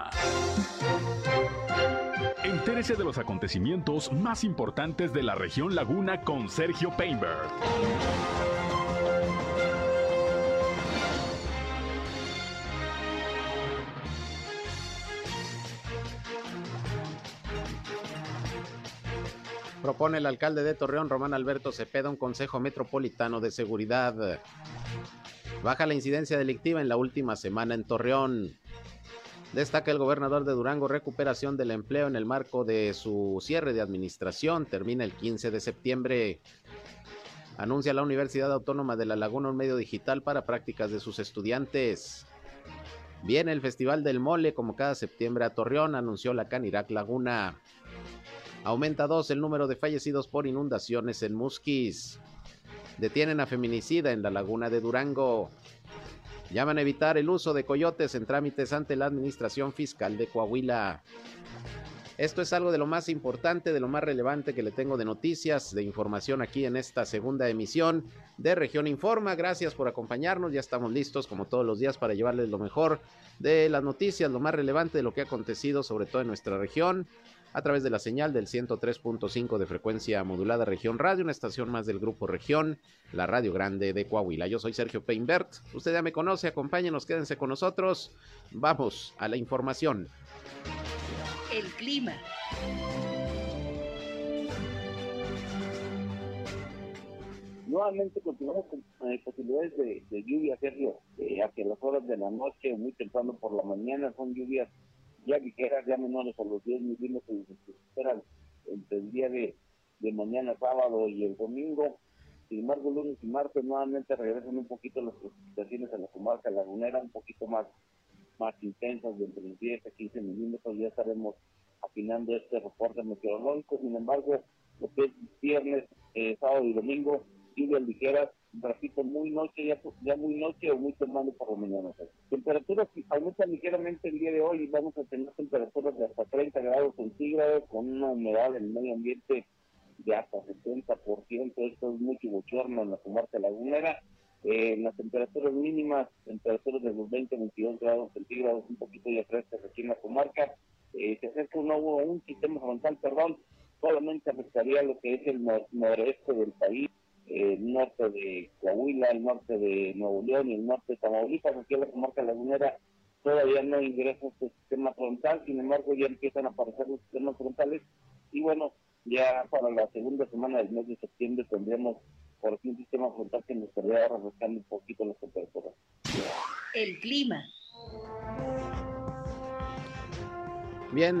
Informa. Entérese de los acontecimientos más importantes de la región Laguna con Sergio Peimbert. Propone el alcalde de Torreón, Román Alberto Cepeda, un Consejo Metropolitano de Seguridad. Baja la incidencia delictiva en la última semana en Torreón. Destaca el gobernador de Durango recuperación del empleo en el marco de su cierre de administración. Termina el 15 de septiembre. Anuncia la Universidad Autónoma de la Laguna un medio digital para prácticas de sus estudiantes. Viene el Festival del Mole como cada septiembre a Torreón, anunció la Canirac Laguna. Aumenta 2 el número de fallecidos por inundaciones en Musquis. Detienen a feminicida en la Laguna de Durango. Llaman a evitar el uso de coyotes en trámites ante la Administración Fiscal de Coahuila. Esto es algo de lo más importante, de lo más relevante que le tengo de noticias, de información aquí en esta segunda emisión de Región Informa. Gracias por acompañarnos, ya estamos listos como todos los días para llevarles lo mejor de las noticias, lo más relevante de lo que ha acontecido, sobre todo en nuestra región, a través de la señal del 103.5 de frecuencia modulada Región Radio, una estación más del Grupo Región, la Radio Grande de Coahuila. Yo soy Sergio Peimbert, usted ya me conoce, acompáñenos, quédense con nosotros, vamos a la información. El clima. Nuevamente continuamos con posibilidades de lluvia, Sergio, hacia las horas de la noche, muy temprano por la mañana, son lluvias ya ligeras, ya menores a los 10 milímetros que se esperan entre el día de mañana sábado y el domingo. Sin embargo, lunes y martes nuevamente regresan un poquito las precipitaciones a la comarca lagunera, un poquito más intensas, de entre 10 a 15 milímetros, ya estaremos afinando este reporte meteorológico. Sin embargo, lo que es viernes, sábado y domingo, lluvias ligeras, repito, muy noche, ya muy noche o muy temprano por la mañana. Temperaturas que aumentan ligeramente el día de hoy, vamos a tener temperaturas de hasta 30 grados centígrados, con una humedad en el medio ambiente de hasta 70%, esto es mucho bochorno en la comarca lagunera. Las temperaturas mínimas, temperaturas de los 20 a 22 grados centígrados, un poquito ya frescas aquí en la comarca. Se acerca un sistema frontal, solamente afectaría lo que es el noreste del país, el norte de Coahuila, el norte de Nuevo León y el norte de Tamaulipas. Aquí en la comarca lagunera todavía no ingresa este sistema frontal, sin embargo ya empiezan a aparecer los sistemas frontales y bueno, ya para la segunda semana del mes de septiembre tendremos por aquí un sistema frontal que nos estaría refrescando un poquito las temperaturas. El clima. Bien,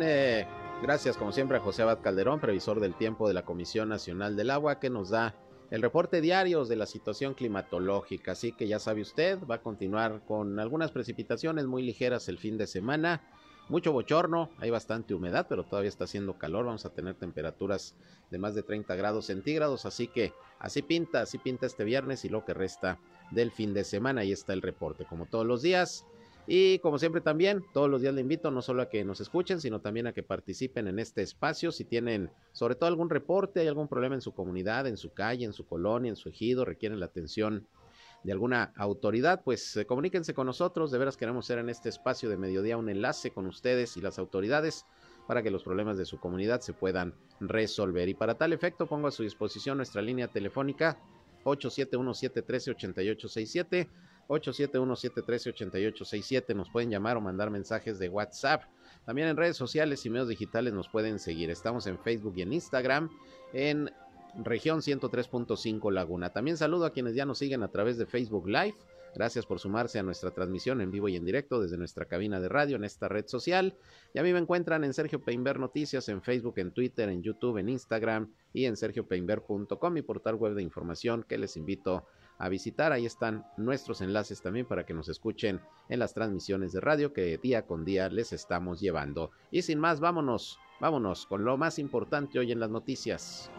gracias como siempre a José Abad Calderón, previsor del tiempo de la Comisión Nacional del Agua, que nos da el reporte diario de la situación climatológica. Así que ya sabe usted, va a continuar con algunas precipitaciones muy ligeras el fin de semana. Mucho bochorno, hay bastante humedad, pero todavía está haciendo calor, vamos a tener temperaturas de más de 30 grados centígrados, así que así pinta este viernes y lo que resta del fin de semana. Ahí está el reporte, como todos los días, y como siempre también, todos los días le invito no solo a que nos escuchen, sino también a que participen en este espacio, si tienen sobre todo algún reporte, hay algún problema en su comunidad, en su calle, en su colonia, en su ejido, requieren la atención de alguna autoridad, pues comuníquense con nosotros, de veras queremos ser en este espacio de mediodía un enlace con ustedes y las autoridades para que los problemas de su comunidad se puedan resolver, y para tal efecto pongo a su disposición nuestra línea telefónica 871-713-8867, 871-713-8867, nos pueden llamar o mandar mensajes de WhatsApp. También en redes sociales y medios digitales nos pueden seguir, estamos en Facebook y en Instagram, en Región 103.5 Laguna. También saludo a quienes ya nos siguen a través de Facebook Live. Gracias por sumarse a nuestra transmisión en vivo y en directo desde nuestra cabina de radio en esta red social. Y a mí me encuentran en Sergio Peimbert Noticias, en Facebook, en Twitter, en YouTube, en Instagram y en sergiopeimbert.com, mi portal web de información que les invito a visitar. Ahí están nuestros enlaces también para que nos escuchen en las transmisiones de radio que día con día les estamos llevando. Y sin más, vámonos con lo más importante hoy en las noticias.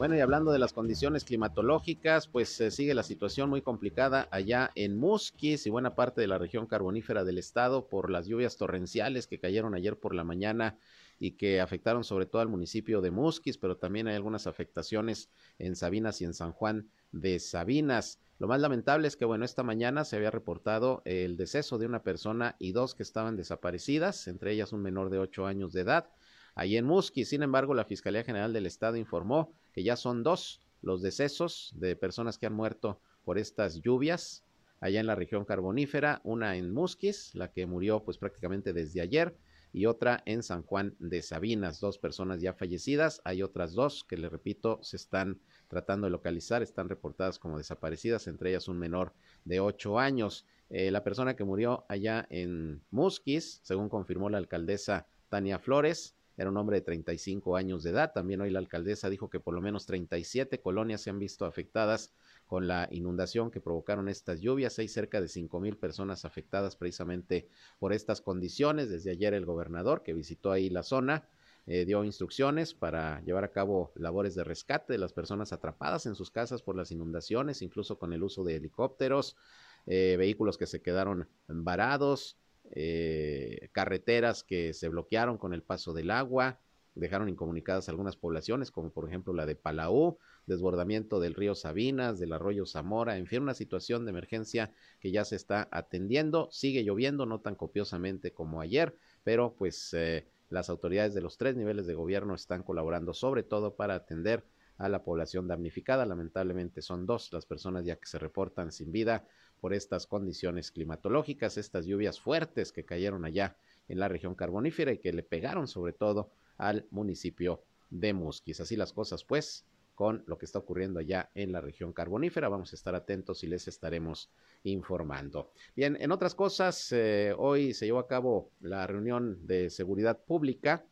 Bueno, y hablando de las condiciones climatológicas, pues sigue la situación muy complicada allá en Musquis y buena parte de la región carbonífera del estado por las lluvias torrenciales que cayeron ayer por la mañana y que afectaron sobre todo al municipio de Musquis, pero también hay algunas afectaciones en Sabinas y en San Juan de Sabinas. Lo más lamentable es que, bueno, esta mañana se había reportado el deceso de una persona y dos que estaban desaparecidas, entre ellas un menor de 8 años de edad, ahí en Musquis. Sin embargo, la Fiscalía General del Estado informó que ya son 2 los decesos de personas que han muerto por estas lluvias allá en la región carbonífera, una en Musquis, la que murió pues prácticamente desde ayer, y otra en San Juan de Sabinas, 2 personas ya fallecidas. Hay otras 2 que, les repito, se están tratando de localizar, están reportadas como desaparecidas, entre ellas un menor de 8 años. La persona que murió allá en Musquis, según confirmó la alcaldesa Tania Flores, era un hombre de 35 años de edad. También hoy la alcaldesa dijo que por lo menos 37 colonias se han visto afectadas con la inundación que provocaron estas lluvias. Hay cerca de 5,000 personas afectadas precisamente por estas condiciones. Desde ayer el gobernador, que visitó ahí la zona, dio instrucciones para llevar a cabo labores de rescate de las personas atrapadas en sus casas por las inundaciones, incluso con el uso de helicópteros, vehículos que se quedaron varados, carreteras que se bloquearon con el paso del agua, dejaron incomunicadas algunas poblaciones, como por ejemplo la de Palau, desbordamiento del río Sabinas, del arroyo Zamora, en fin, una situación de emergencia que ya se está atendiendo. Sigue lloviendo, no tan copiosamente como ayer, pero pues las autoridades de los 3 niveles de gobierno están colaborando, sobre todo para atender a la población damnificada. Lamentablemente son 2 las personas ya que se reportan sin vida por estas condiciones climatológicas, estas lluvias fuertes que cayeron allá en la región carbonífera y que le pegaron sobre todo al municipio de Musquis. Así las cosas, pues, con lo que está ocurriendo allá en la región carbonífera. Vamos a estar atentos y les estaremos informando. Bien, en otras cosas, hoy se llevó a cabo la reunión de seguridad pública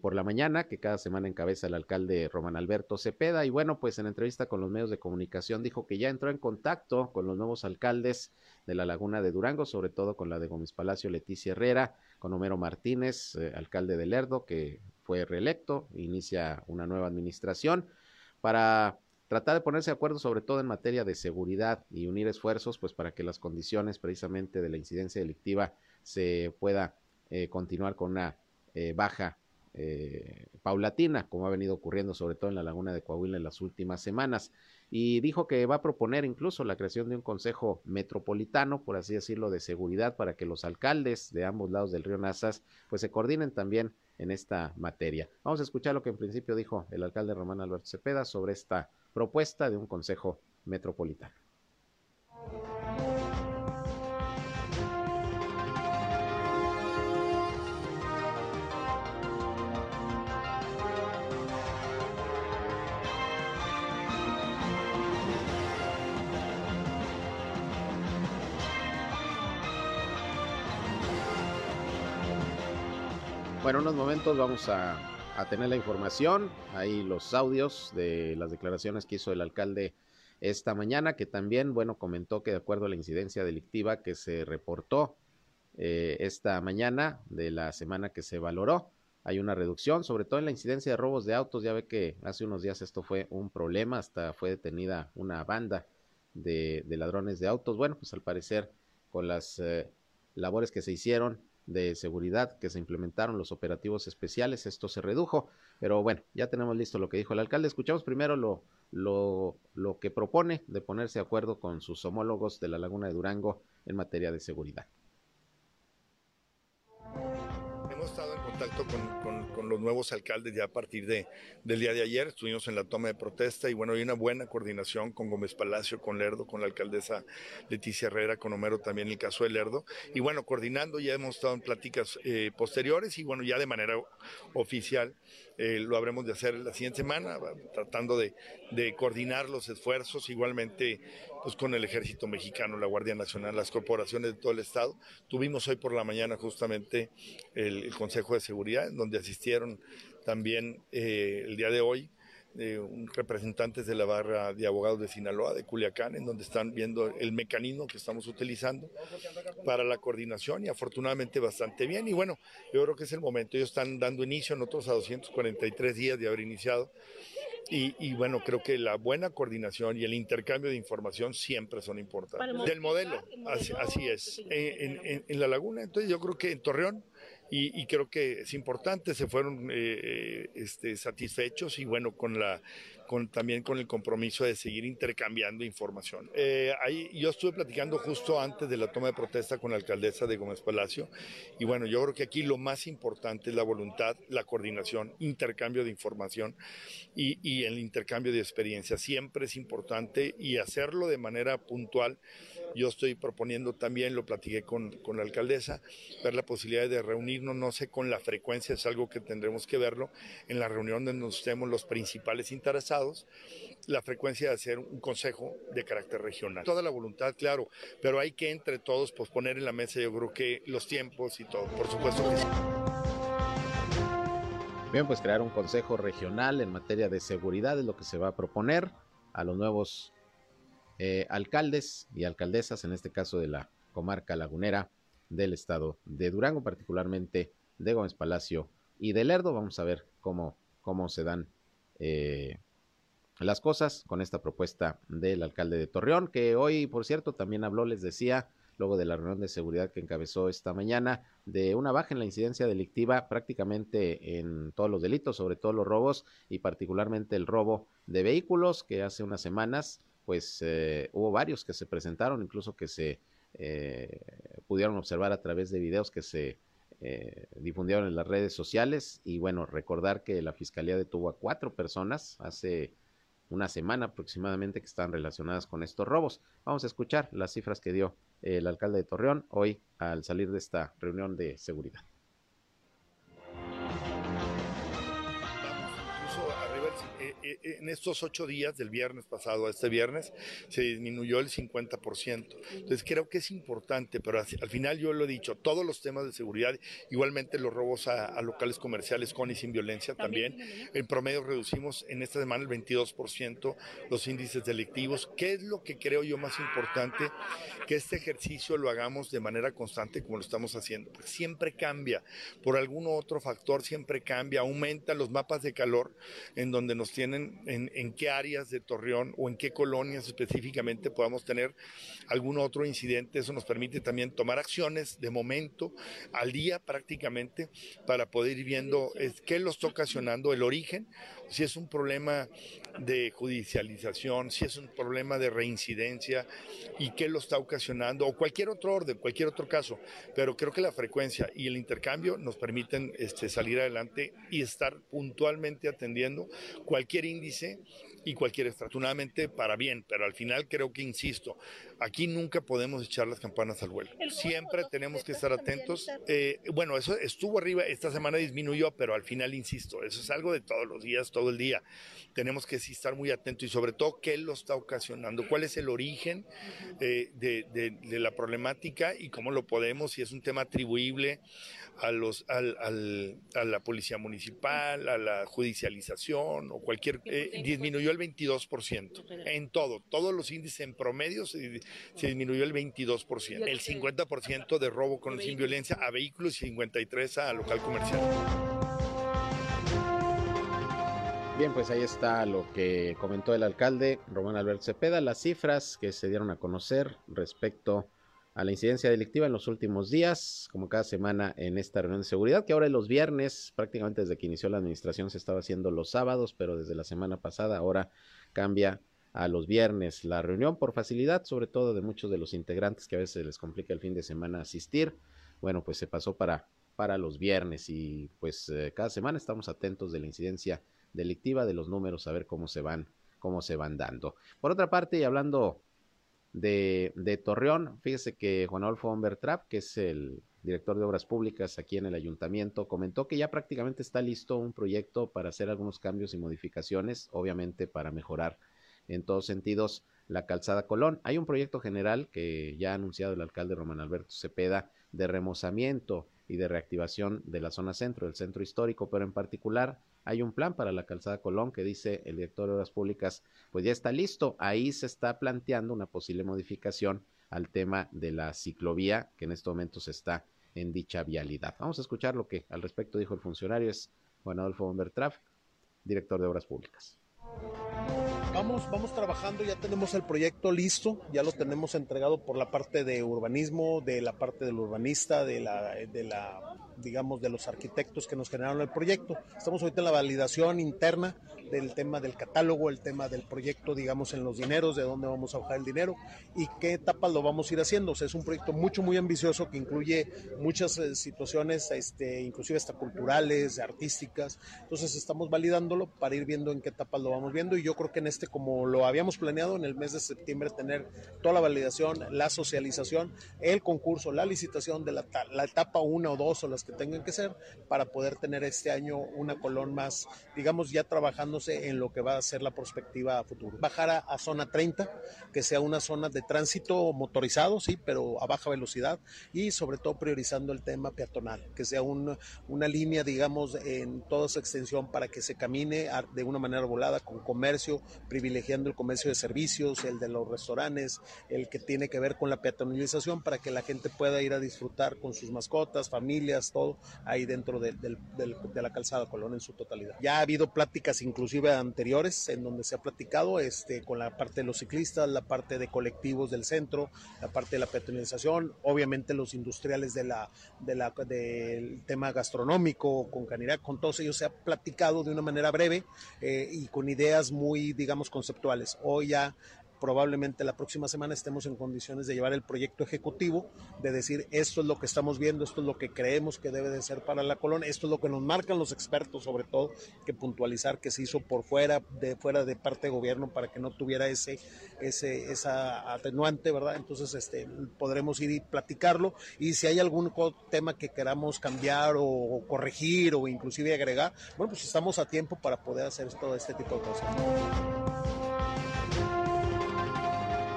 por la mañana, que cada semana encabeza el alcalde Román Alberto Cepeda, y bueno, pues en entrevista con los medios de comunicación dijo que ya entró en contacto con los nuevos alcaldes de la Laguna de Durango, sobre todo con la de Gómez Palacio, Leticia Herrera, con Homero Martínez, alcalde de Lerdo, que fue reelecto, inicia una nueva administración, para tratar de ponerse de acuerdo sobre todo en materia de seguridad y unir esfuerzos pues para que las condiciones precisamente de la incidencia delictiva se pueda continuar con una baja paulatina, como ha venido ocurriendo sobre todo en la Laguna de Coahuila en las últimas semanas, y dijo que va a proponer incluso la creación de un consejo metropolitano, por así decirlo, de seguridad, para que los alcaldes de ambos lados del río Nazas pues se coordinen también en esta materia. Vamos a escuchar lo que en principio dijo el alcalde Román Alberto Cepeda sobre esta propuesta de un consejo metropolitano. Bueno, en unos momentos vamos a tener la información, ahí los audios de las declaraciones que hizo el alcalde esta mañana, que también, bueno, comentó que de acuerdo a la incidencia delictiva que se reportó esta mañana de la semana que se valoró, hay una reducción, sobre todo en la incidencia de robos de autos. Ya ve que hace unos días esto fue un problema, hasta fue detenida una banda de ladrones de autos. Bueno, pues al parecer con las labores que se hicieron de seguridad que se implementaron, los operativos especiales, esto se redujo, pero bueno, ya tenemos listo lo que dijo el alcalde. Escuchamos primero lo que propone de ponerse de acuerdo con sus homólogos de la Laguna de Durango en materia de seguridad. Hemos estado en contacto con los nuevos alcaldes ya a partir del día de ayer. Estuvimos en la toma de protesta y bueno, hay una buena coordinación con Gómez Palacio, con Lerdo, con la alcaldesa Leticia Herrera, con Homero también en el caso de Lerdo. Y bueno, coordinando, ya hemos estado en pláticas posteriores y bueno, ya de manera oficial lo habremos de hacer la siguiente semana, tratando de coordinar los esfuerzos igualmente pues, con el Ejército Mexicano, la Guardia Nacional, las corporaciones de todo el estado. Tuvimos hoy por la mañana justamente el Consejo de Seguridad, donde asistieron también el día de hoy representantes de la barra de abogados de Sinaloa, de Culiacán, en donde están viendo el mecanismo que estamos utilizando para la coordinación y afortunadamente bastante bien. Y bueno, yo creo que es el momento, ellos están dando inicio, nosotros a 243 días de haber iniciado, Y bueno, creo que la buena coordinación y el intercambio de información siempre son importantes. Del modelo, así es, en La Laguna. Entonces yo creo que en Torreón, y creo que es importante, se fueron satisfechos, y bueno, también con el compromiso de seguir intercambiando información. Yo estuve platicando justo antes de la toma de protesta con la alcaldesa de Gómez Palacio, y bueno, yo creo que aquí lo más importante es la voluntad, la coordinación, intercambio de información y el intercambio de experiencias. Siempre es importante, y hacerlo de manera puntual. Yo estoy proponiendo también, lo platiqué con la alcaldesa, ver la posibilidad de reunirnos, no sé con la frecuencia, es algo que tendremos que verlo, en la reunión donde nos estemos los principales interesados, la frecuencia de hacer un consejo de carácter regional. Toda la voluntad, claro, pero hay que entre todos posponer en la mesa, yo creo que los tiempos y todo, por supuesto que sí. Bien, pues crear un consejo regional en materia de seguridad es lo que se va a proponer a los nuevos alcaldes y alcaldesas, en este caso de la comarca lagunera del estado de Durango, particularmente de Gómez Palacio y de Lerdo. Vamos a ver cómo se dan las cosas con esta propuesta del alcalde de Torreón, que hoy, por cierto, también habló, les decía, luego de la reunión de seguridad que encabezó esta mañana, de una baja en la incidencia delictiva prácticamente en todos los delitos, sobre todo los robos y particularmente el robo de vehículos, que hace unas semanas pues hubo varios que se presentaron, incluso que se pudieron observar a través de videos que se difundieron en las redes sociales. Y bueno, recordar que la Fiscalía detuvo a 4 personas hace una semana aproximadamente que están relacionadas con estos robos. Vamos a escuchar las cifras que dio el alcalde de Torreón hoy al salir de esta reunión de seguridad. En estos 8 días, del viernes pasado a este viernes, se disminuyó el 50%. Entonces creo que es importante, pero al final, yo lo he dicho, todos los temas de seguridad, igualmente los robos a locales comerciales con y sin violencia también. En promedio reducimos en esta semana el 22% los índices delictivos. ¿Qué es lo que creo yo más importante? Que este ejercicio lo hagamos de manera constante como lo estamos haciendo. Porque siempre cambia, por algún otro factor siempre cambia, aumenta los mapas de calor en donde nos tienen en qué áreas de Torreón o en qué colonias específicamente podamos tener algún otro incidente. Eso nos permite también tomar acciones de momento, al día prácticamente, para poder ir viendo qué lo está ocasionando, el origen, si es un problema de judicialización, si es un problema de reincidencia y qué lo está ocasionando, o cualquier otro orden, cualquier otro caso. Pero creo que la frecuencia y el intercambio nos permiten salir adelante y estar puntualmente atendiendo cualquier índice y cualquier afortunadamente para bien, pero al final creo que, insisto, aquí nunca podemos echar las campanas al vuelo. Siempre tenemos que estar atentos. Bueno, eso estuvo arriba, esta semana disminuyó, pero al final, insisto, eso es algo de todos los días, todo el día. Tenemos que estar muy atentos y sobre todo qué lo está ocasionando, cuál es el origen de la problemática y cómo lo podemos, si es un tema atribuible a la policía municipal, a la judicialización o cualquier... disminuyó el 22% en todos los índices, en promedio se disminuyó el 22%, el 50% de robo con sin violencia a vehículos y 53% a local comercial. Bien, pues ahí está lo que comentó el alcalde Román Alberto Cepeda, las cifras que se dieron a conocer respecto a la incidencia delictiva en los últimos días, como cada semana en esta reunión de seguridad, que ahora es los viernes, prácticamente desde que inició la administración se estaba haciendo los sábados, pero desde la semana pasada ahora cambia a los viernes la reunión por facilidad, sobre todo de muchos de los integrantes que a veces les complica el fin de semana asistir. Bueno, pues se pasó para los viernes y pues cada semana estamos atentos de la incidencia delictiva, de los números, a ver cómo se van dando. Por otra parte, y hablando de Torreón, fíjese que Juan Adolfo Humbert Trap, que es el director de Obras Públicas aquí en el ayuntamiento, comentó que ya prácticamente está listo un proyecto para hacer algunos cambios y modificaciones, obviamente para mejorar en todos sentidos la calzada Colón. Hay un proyecto general que ya ha anunciado el alcalde Román Alberto Cepeda de remozamiento y de reactivación de la zona centro, del centro histórico, pero en particular hay un plan para la calzada Colón que, dice el director de Obras Públicas, pues ya está listo. Ahí se está planteando una posible modificación al tema de la ciclovía que en estos momentos está en dicha vialidad. Vamos a escuchar lo que al respecto dijo el funcionario, es Juan Adolfo Bertraff, director de Obras Públicas. Vamos trabajando, ya tenemos el proyecto listo, ya lo tenemos entregado por la parte de urbanismo, de la parte del urbanista, digamos, de los arquitectos que nos generaron el proyecto. Estamos ahorita en la validación interna del tema del catálogo, el tema del proyecto, digamos, en los dineros, de dónde vamos a bajar el dinero y qué etapas lo vamos a ir haciendo. O sea, es un proyecto muy ambicioso que incluye muchas situaciones, inclusive hasta culturales, artísticas. Entonces estamos validándolo para ir viendo en qué etapas lo vamos viendo, y yo creo que en este, como lo habíamos planeado, en el mes de septiembre tener toda la validación, la socialización, el concurso, la licitación de la etapa 1 o 2 o las que tengan que ser, para poder tener este año una colón más, digamos, ya trabajándose en lo que va a ser la perspectiva a futuro. Bajar a zona 30, que sea una zona de tránsito motorizado, sí, pero a baja velocidad, y sobre todo priorizando el tema peatonal, que sea una línea, digamos, en toda su extensión para que se camine de una manera volada, con comercio, privilegiando el comercio de servicios, el de los restaurantes, el que tiene que ver con la peatonalización, para que la gente pueda ir a disfrutar con sus mascotas, familias, todo ahí dentro de la calzada Colón en su totalidad. Ya ha habido pláticas inclusive anteriores en donde se ha platicado con la parte de los ciclistas, la parte de colectivos del centro, la parte de la peatonalización, obviamente los industriales del tema gastronómico, con Canirac, con todos ellos se ha platicado de una manera breve y con ideas muy, digamos, conceptuales. Hoy ya probablemente la próxima semana estemos en condiciones de llevar el proyecto ejecutivo, de decir esto es lo que estamos viendo, esto es lo que creemos que debe de ser para la colonia, esto es lo que nos marcan los expertos, sobre todo que puntualizar que se hizo por fuera de parte de gobierno para que no tuviera esa atenuante, ¿verdad? Entonces podremos ir y platicarlo, y si hay algún tema que queramos cambiar o corregir o inclusive agregar, bueno, pues estamos a tiempo para poder hacer todo este tipo de cosas.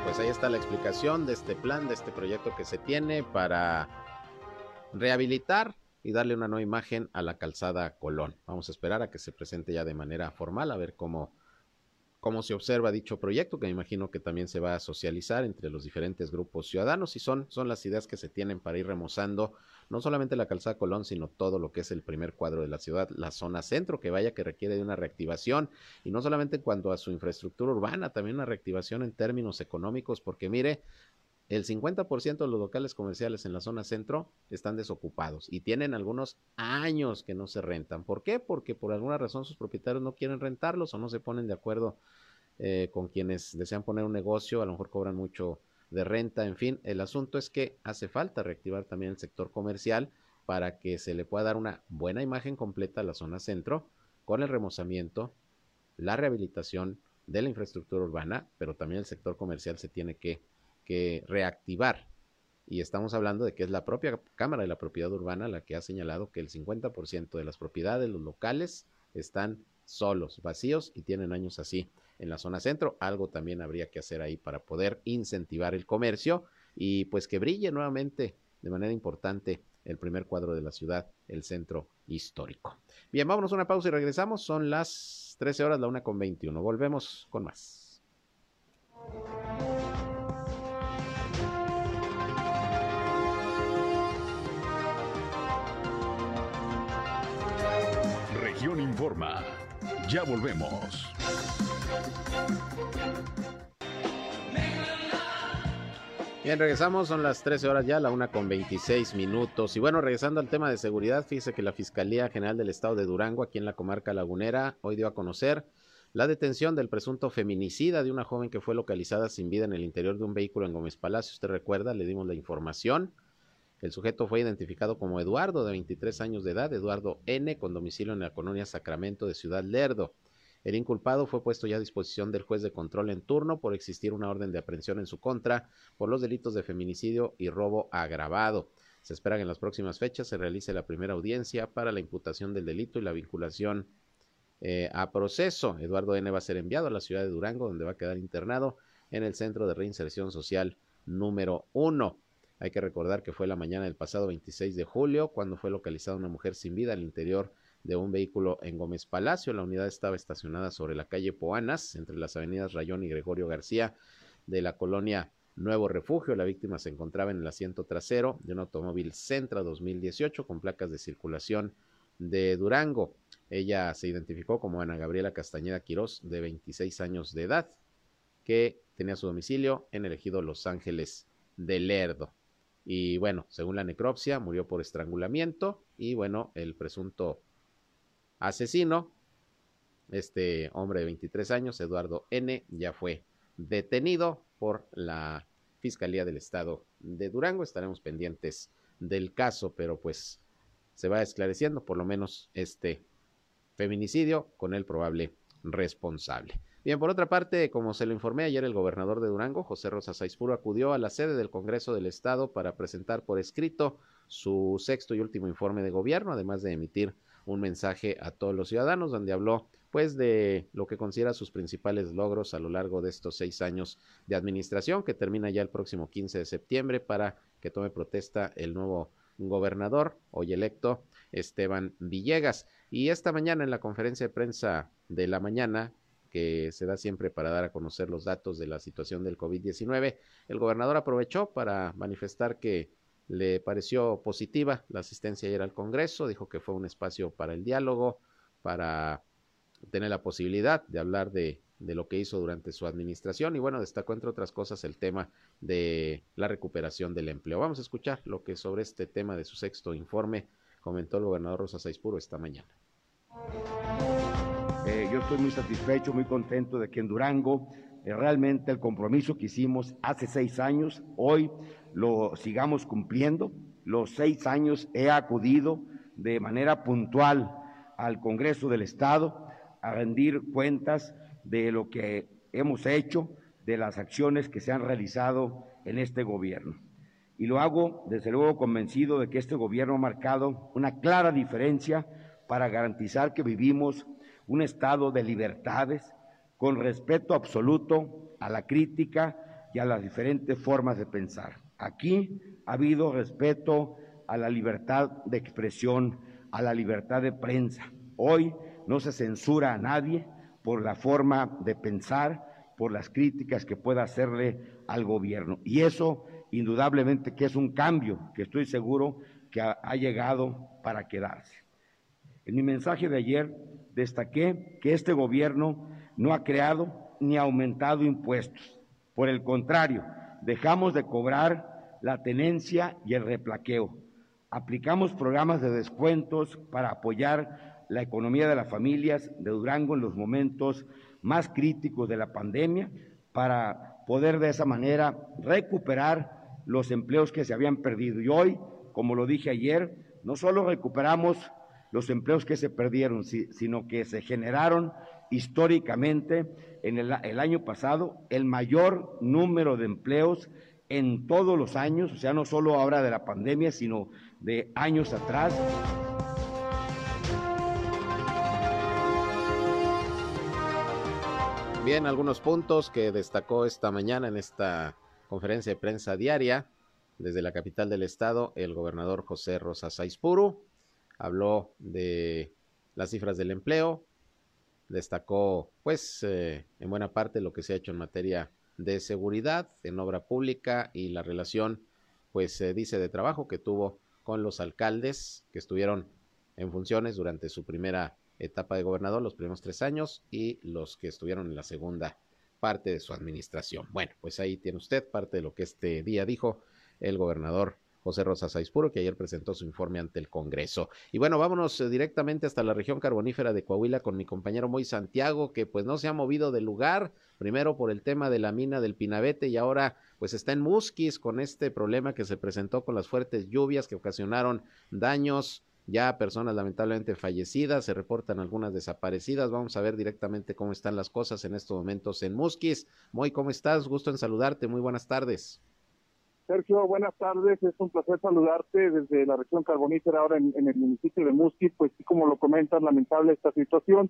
Pues ahí está la explicación de este plan, de este proyecto que se tiene para rehabilitar y darle una nueva imagen a la calzada Colón. Vamos a esperar a que se presente ya de manera formal, a ver cómo se observa dicho proyecto, que me imagino que también se va a socializar entre los diferentes grupos ciudadanos, y son las ideas que se tienen para ir remozando no solamente la calzada Colón, sino todo lo que es el primer cuadro de la ciudad, la zona centro, que vaya que requiere de una reactivación, y no solamente en cuanto a su infraestructura urbana, también una reactivación en términos económicos, porque mire, el 50% de los locales comerciales en la zona centro están desocupados y tienen algunos años que no se rentan. ¿Por qué? Porque por alguna razón sus propietarios no quieren rentarlos o no se ponen de acuerdo con quienes desean poner un negocio, a lo mejor cobran mucho de renta, en fin. El asunto es que hace falta reactivar también el sector comercial para que se le pueda dar una buena imagen completa a la zona centro, con el remozamiento, la rehabilitación de la infraestructura urbana, pero también el sector comercial se tiene que reactivar, y estamos hablando de que es la propia Cámara de la Propiedad Urbana la que ha señalado que el 50% de las propiedades, los locales, están solos, vacíos, y tienen años así en la zona centro. Algo también habría que hacer ahí para poder incentivar el comercio y pues que brille nuevamente de manera importante el primer cuadro de la ciudad, el centro histórico. Bien, vámonos a una pausa y regresamos, son las 13 horas, la 1:21, volvemos con más. Región Informa. Ya volvemos. Bien, regresamos, son las 13 horas ya, la 1:26. Y bueno, regresando al tema de seguridad, fíjese que la Fiscalía General del Estado de Durango, aquí en la comarca lagunera, hoy dio a conocer la detención del presunto feminicida de una joven que fue localizada sin vida en el interior de un vehículo en Gómez Palacio. Usted recuerda, le dimos la información. El sujeto fue identificado como Eduardo, de 23 años de edad, Eduardo N, con domicilio en la colonia Sacramento de Ciudad Lerdo. El inculpado fue puesto ya a disposición del juez de control en turno por existir una orden de aprehensión en su contra por los delitos de feminicidio y robo agravado. Se espera que en las próximas fechas se realice la primera audiencia para la imputación del delito y la vinculación a proceso. Eduardo N va a ser enviado a la ciudad de Durango, donde va a quedar internado en el Centro de Reinserción Social número 1. Hay que recordar que fue la mañana del pasado 26 de julio cuando fue localizada una mujer sin vida al interior de un vehículo en Gómez Palacio. La unidad estaba estacionada sobre la calle Poanas, entre las avenidas Rayón y Gregorio García de la colonia Nuevo Refugio. La víctima se encontraba en el asiento trasero de un automóvil Sentra 2018 con placas de circulación de Durango. Ella se identificó como Ana Gabriela Castañeda Quirós, de 26 años de edad, que tenía su domicilio en el ejido Los Ángeles de Lerdo. Y bueno, según la necropsia, murió por estrangulamiento y bueno, el presunto asesino, este hombre de 23 años, Eduardo N., ya fue detenido por la Fiscalía del Estado de Durango. Estaremos pendientes del caso, pero pues se va esclareciendo por lo menos este feminicidio con el probable responsable. Bien, por otra parte, como se lo informé ayer, el gobernador de Durango, José Rosas Aispuro, acudió a la sede del Congreso del Estado para presentar por escrito su sexto y último informe de gobierno, además de emitir un mensaje a todos los ciudadanos, donde habló pues de lo que considera sus principales logros a lo largo de estos 6 años de administración, que termina ya el próximo 15 de septiembre para que tome protesta el nuevo gobernador, hoy electo, Esteban Villegas. Y esta mañana en la conferencia de prensa de la mañana, que se da siempre para dar a conocer los datos de la situación del COVID-19, el gobernador aprovechó para manifestar que le pareció positiva la asistencia ayer al Congreso, dijo que fue un espacio para el diálogo, para tener la posibilidad de hablar de lo que hizo durante su administración y bueno, destacó entre otras cosas el tema de la recuperación del empleo. Vamos a escuchar lo que sobre este tema de su sexto informe comentó el gobernador Rosas Aispuro esta mañana. Yo estoy muy satisfecho, muy contento de que en Durango realmente el compromiso que hicimos hace 6 años, hoy lo sigamos cumpliendo. Los 6 años he acudido de manera puntual al Congreso del Estado a rendir cuentas de lo que hemos hecho, de las acciones que se han realizado en este gobierno. Y lo hago, desde luego, convencido de que este gobierno ha marcado una clara diferencia para garantizar que vivimos un estado de libertades con respeto absoluto a la crítica y a las diferentes formas de pensar. Aquí ha habido respeto a la libertad de expresión, a la libertad de prensa. Hoy no se censura a nadie por la forma de pensar, por las críticas que pueda hacerle al gobierno. Y eso, indudablemente, que es un cambio que estoy seguro que ha llegado para quedarse. En mi mensaje de ayer destaqué que este gobierno no ha creado ni aumentado impuestos. Por el contrario, dejamos de cobrar la tenencia y el replaqueo. Aplicamos programas de descuentos para apoyar la economía de las familias de Durango en los momentos más críticos de la pandemia, para poder de esa manera recuperar los empleos que se habían perdido. Y hoy, como lo dije ayer, no solo recuperamos los empleos que se perdieron, sino que se generaron históricamente en el año pasado el mayor número de empleos en todos los años, o sea, no solo ahora de la pandemia, sino de años atrás. Bien, algunos puntos que destacó esta mañana en esta conferencia de prensa diaria desde la capital del estado, el gobernador José Rosas Aispuro. Habló de las cifras del empleo, destacó pues en buena parte lo que se ha hecho en materia de seguridad, en obra pública y la relación pues se dice de trabajo que tuvo con los alcaldes que estuvieron en funciones durante su primera etapa de gobernador, los primeros 3 años y los que estuvieron en la segunda parte de su administración. Bueno, pues ahí tiene usted parte de lo que este día dijo el gobernador José Rosas Aispuro, que ayer presentó su informe ante el Congreso. Y bueno, vámonos directamente hasta la región carbonífera de Coahuila con mi compañero Moy Santiago, que pues no se ha movido de lugar, primero por el tema de la mina del Pinabete y ahora pues está en Musquis con este problema que se presentó con las fuertes lluvias que ocasionaron daños, ya personas lamentablemente fallecidas, se reportan algunas desaparecidas. Vamos a ver directamente cómo están las cosas en estos momentos en Musquis. Moy, ¿cómo estás? Gusto en saludarte, muy buenas tardes. Sergio, buenas tardes, es un placer saludarte desde la región carbonífera ahora en el municipio de Musquis, pues sí, como lo comentas, lamentable esta situación,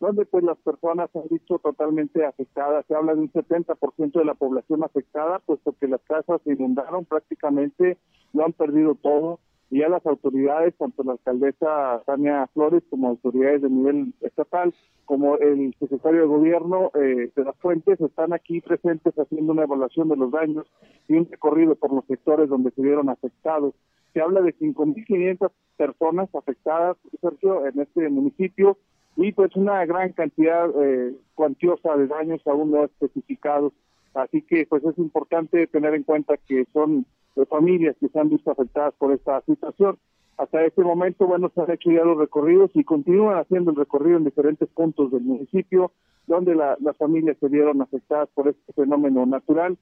donde pues las personas se han visto totalmente afectadas, se habla de un 70% de la población afectada, puesto que las casas se inundaron prácticamente, lo han perdido todo, y ya las autoridades, tanto la alcaldesa Tania Flores como autoridades de nivel estatal, como el secretario de gobierno de las Fuentes, están aquí presentes haciendo una evaluación de los daños y un recorrido por los sectores donde se vieron afectados. se habla de 5.500 personas afectadas, Sergio, en este municipio, y pues una gran cantidad cuantiosa de daños aún no especificados. Así que pues es importante tener en cuenta que son familias que se han visto afectadas por esta situación. Hasta este momento, bueno, se han hecho ya los recorridos y continúan haciendo el recorrido en diferentes puntos del municipio donde las familias se vieron afectadas por este fenómeno natural.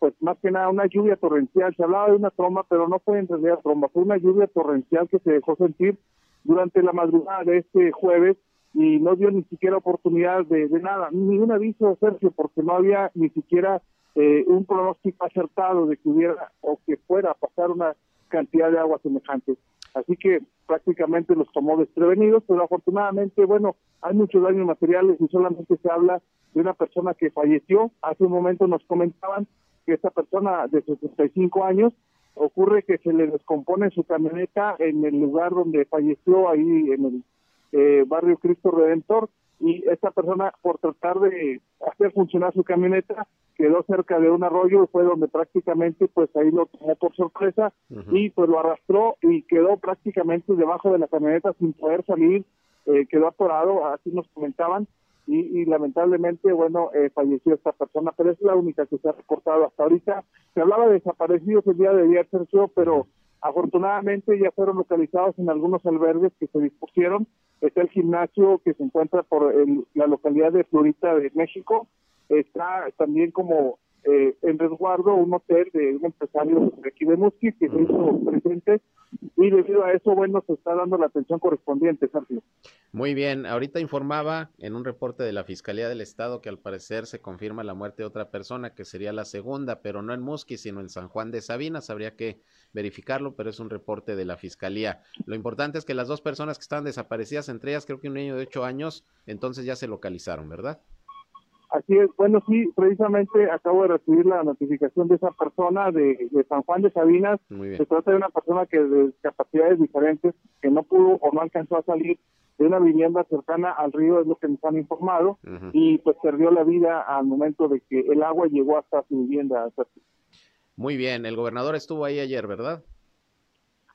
Pues más que nada una lluvia torrencial, se hablaba de una tromba, pero no fue en realidad tromba, fue una lluvia torrencial que se dejó sentir durante la madrugada de este jueves y no dio ni siquiera oportunidad de nada, ningún aviso, Sergio, porque no había ni siquiera un pronóstico acertado de que hubiera o que fuera a pasar una cantidad de agua semejante. Así que prácticamente los tomó desprevenidos, pero afortunadamente, bueno, hay muchos daños materiales y solamente se habla de una persona que falleció. Hace un momento nos comentaban que esta persona de 65 años, ocurre que se le descompone su camioneta en el lugar donde falleció, ahí en el barrio Cristo Redentor, y esta persona, por tratar de hacer funcionar su camioneta, quedó cerca de un arroyo, fue donde prácticamente, pues ahí lo tomó por sorpresa, y pues lo arrastró y quedó prácticamente debajo de la camioneta sin poder salir, quedó atorado, así nos comentaban, y lamentablemente, bueno, falleció esta persona, pero es la única que se ha reportado hasta ahorita. Se hablaba de desaparecidos el día de ayer, Sergio, pero afortunadamente ya fueron localizados en algunos albergues que se dispusieron. Está el gimnasio que se encuentra por la localidad de Florita de México, está también como en resguardo un hotel de un empresario de aquí de Musquis que se hizo presente, y debido a eso, bueno, se está dando la atención correspondiente, Sergio. Muy bien, ahorita informaba en un reporte de la Fiscalía del Estado que al parecer se confirma la muerte de otra persona, que sería la segunda, pero no en Musquis, sino en San Juan de Sabinas, habría que verificarlo, pero es un reporte de la Fiscalía. Lo importante es que las dos personas que estaban desaparecidas, entre ellas creo que un niño de 8 años, entonces ya se localizaron, ¿verdad? Así es, bueno, sí, precisamente acabo de recibir la notificación de esa persona de San Juan de Sabinas. Se trata de una persona que de capacidades diferentes, que no pudo o no alcanzó a salir de una vivienda cercana al río, es lo que nos han informado, y pues perdió la vida al momento de que el agua llegó hasta su vivienda. Muy bien, el gobernador estuvo ahí ayer, ¿verdad?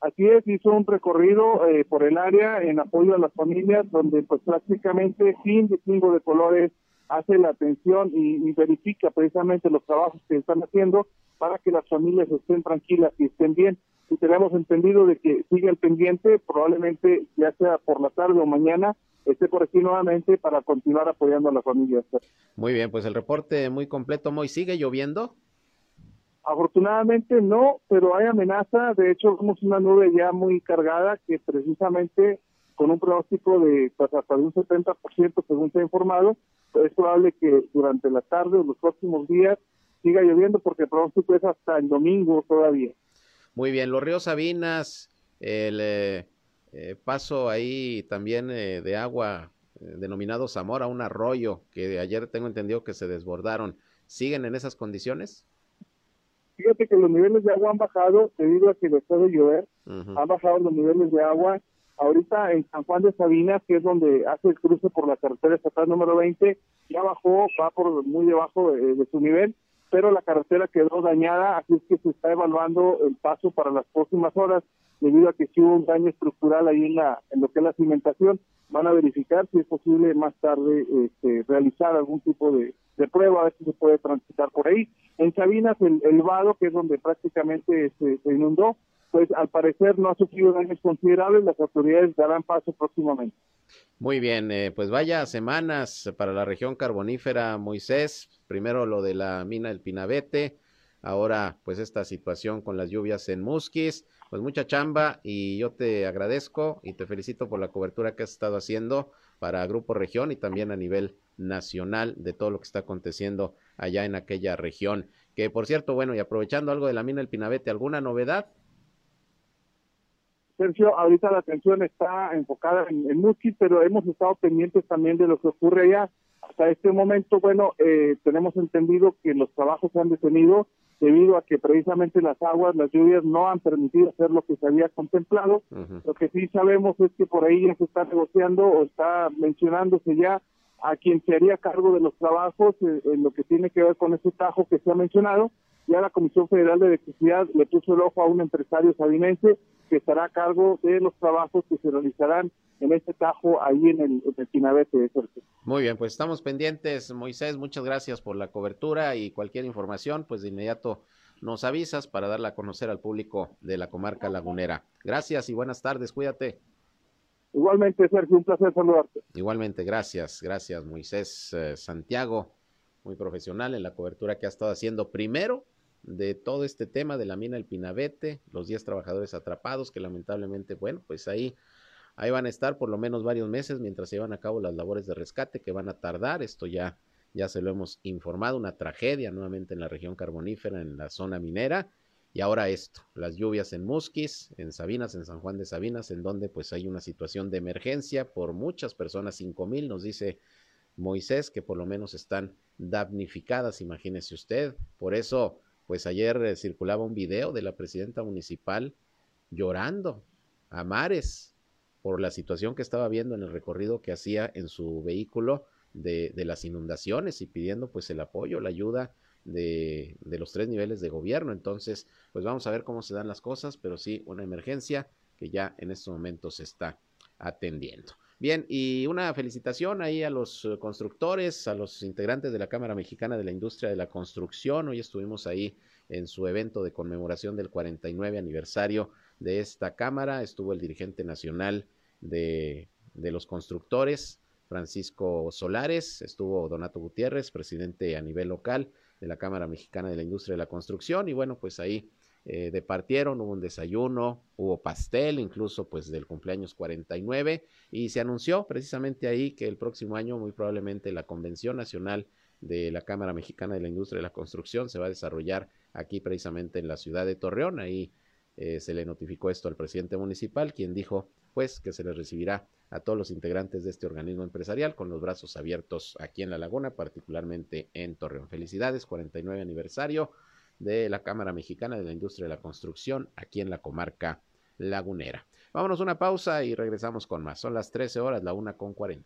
Así es, hizo un recorrido por el área en apoyo a las familias, donde pues prácticamente sin distingo de colores hace la atención y verifica precisamente los trabajos que están haciendo para que las familias estén tranquilas y estén bien. Y tenemos entendido de que sigue el pendiente, probablemente ya sea por la tarde o mañana, esté por aquí nuevamente para continuar apoyando a las familias. Muy bien, pues el reporte muy completo. Moy, ¿sigue lloviendo? Afortunadamente no, pero hay amenaza. De hecho, vemos una nube ya muy cargada que precisamente con un pronóstico de hasta de un 70% según se ha informado, es probable que durante la tarde o los próximos días siga lloviendo, porque el pronóstico es hasta el domingo todavía. Muy bien, los ríos Sabinas, el paso ahí también de agua denominado Zamora, un arroyo que ayer tengo entendido que se desbordaron, ¿siguen en esas condiciones? Fíjate que los niveles de agua han bajado debido a que dejó de llover, han bajado los niveles de agua. Ahorita en San Juan de Sabinas, que es donde hace el cruce por la carretera estatal número 20, ya bajó, va por muy debajo de su nivel, pero la carretera quedó dañada, así es que se está evaluando el paso para las próximas horas, debido a que sí hubo un daño estructural ahí en lo que es la cimentación. Van a verificar si es posible más tarde realizar algún tipo de prueba, a ver si se puede transitar por ahí. En Sabinas, el vado, que es donde prácticamente se inundó, pues al parecer no ha sufrido daños considerables, las autoridades darán paso próximamente. Muy bien, pues vaya semanas para la región carbonífera, Moisés, primero lo de la mina del Pinabete, ahora pues esta situación con las lluvias en Musquis, pues mucha chamba, y yo te agradezco y te felicito por la cobertura que has estado haciendo para Grupo Región y también a nivel nacional de todo lo que está aconteciendo allá en aquella región, que por cierto, bueno, y aprovechando algo de la mina del Pinabete, ¿alguna novedad? Sergio, ahorita la atención está enfocada en Musquis, pero hemos estado pendientes también de lo que ocurre allá. Hasta este momento, bueno, tenemos entendido que los trabajos se han detenido debido a que precisamente las aguas, las lluvias no han permitido hacer lo que se había contemplado. Lo que sí sabemos es que por ahí ya se está negociando o está mencionándose ya a quien se haría cargo de los trabajos en lo que tiene que ver con ese tajo que se ha mencionado. ya la Comisión Federal de Electricidad le puso el ojo a un empresario sabinense que estará a cargo de los trabajos que se realizarán en este tajo ahí en el Pinabete de Cerco. Muy bien, pues estamos pendientes, Moisés, muchas gracias por la cobertura y cualquier información, pues de inmediato nos avisas para darla a conocer al público de la comarca lagunera. Gracias y buenas tardes, cuídate. Igualmente, Sergio, un placer saludarte. Igualmente, gracias Moisés Santiago, muy profesional en la cobertura que ha estado haciendo primero de todo este tema de la mina El Pinabete, los 10 trabajadores atrapados que lamentablemente, bueno, pues ahí van a estar por lo menos varios meses mientras se llevan a cabo las labores de rescate que van a tardar, esto ya se lo hemos informado, una tragedia nuevamente en la región carbonífera, en la zona minera, y ahora esto, las lluvias en Musquis, en Sabinas, en San Juan de Sabinas, en donde pues hay una situación de emergencia por muchas personas, 5,000, nos dice Moisés, que por lo menos están damnificadas, imagínese usted, por eso pues ayer circulaba un video de la presidenta municipal llorando a mares por la situación que estaba viendo en el recorrido que hacía en su vehículo de las inundaciones y pidiendo pues el apoyo, la ayuda de los 3 niveles de gobierno. Entonces, pues vamos a ver cómo se dan las cosas, pero sí una emergencia que ya en estos momentos se está atendiendo. Bien, y una felicitación ahí a los constructores, a los integrantes de la Cámara Mexicana de la Industria de la Construcción. Hoy estuvimos ahí en su evento de conmemoración del 49 aniversario de esta Cámara. Estuvo el dirigente nacional de los constructores, Francisco Solares. Estuvo Donato Gutiérrez, presidente a nivel local de la Cámara Mexicana de la Industria de la Construcción. Y bueno, pues ahí departieron, hubo un desayuno, hubo pastel, incluso pues del cumpleaños 49, y se anunció precisamente ahí que el próximo año muy probablemente la Convención Nacional de la Cámara Mexicana de la Industria de la Construcción se va a desarrollar aquí precisamente en la ciudad de Torreón. Ahí se le notificó esto al presidente municipal, quien dijo pues que se les recibirá a todos los integrantes de este organismo empresarial con los brazos abiertos aquí en La Laguna, particularmente en Torreón. Felicidades, 49 aniversario de la Cámara Mexicana de la Industria de la Construcción aquí en la comarca lagunera. Vámonos una pausa y regresamos con más. Son las 13 horas, la 1:40.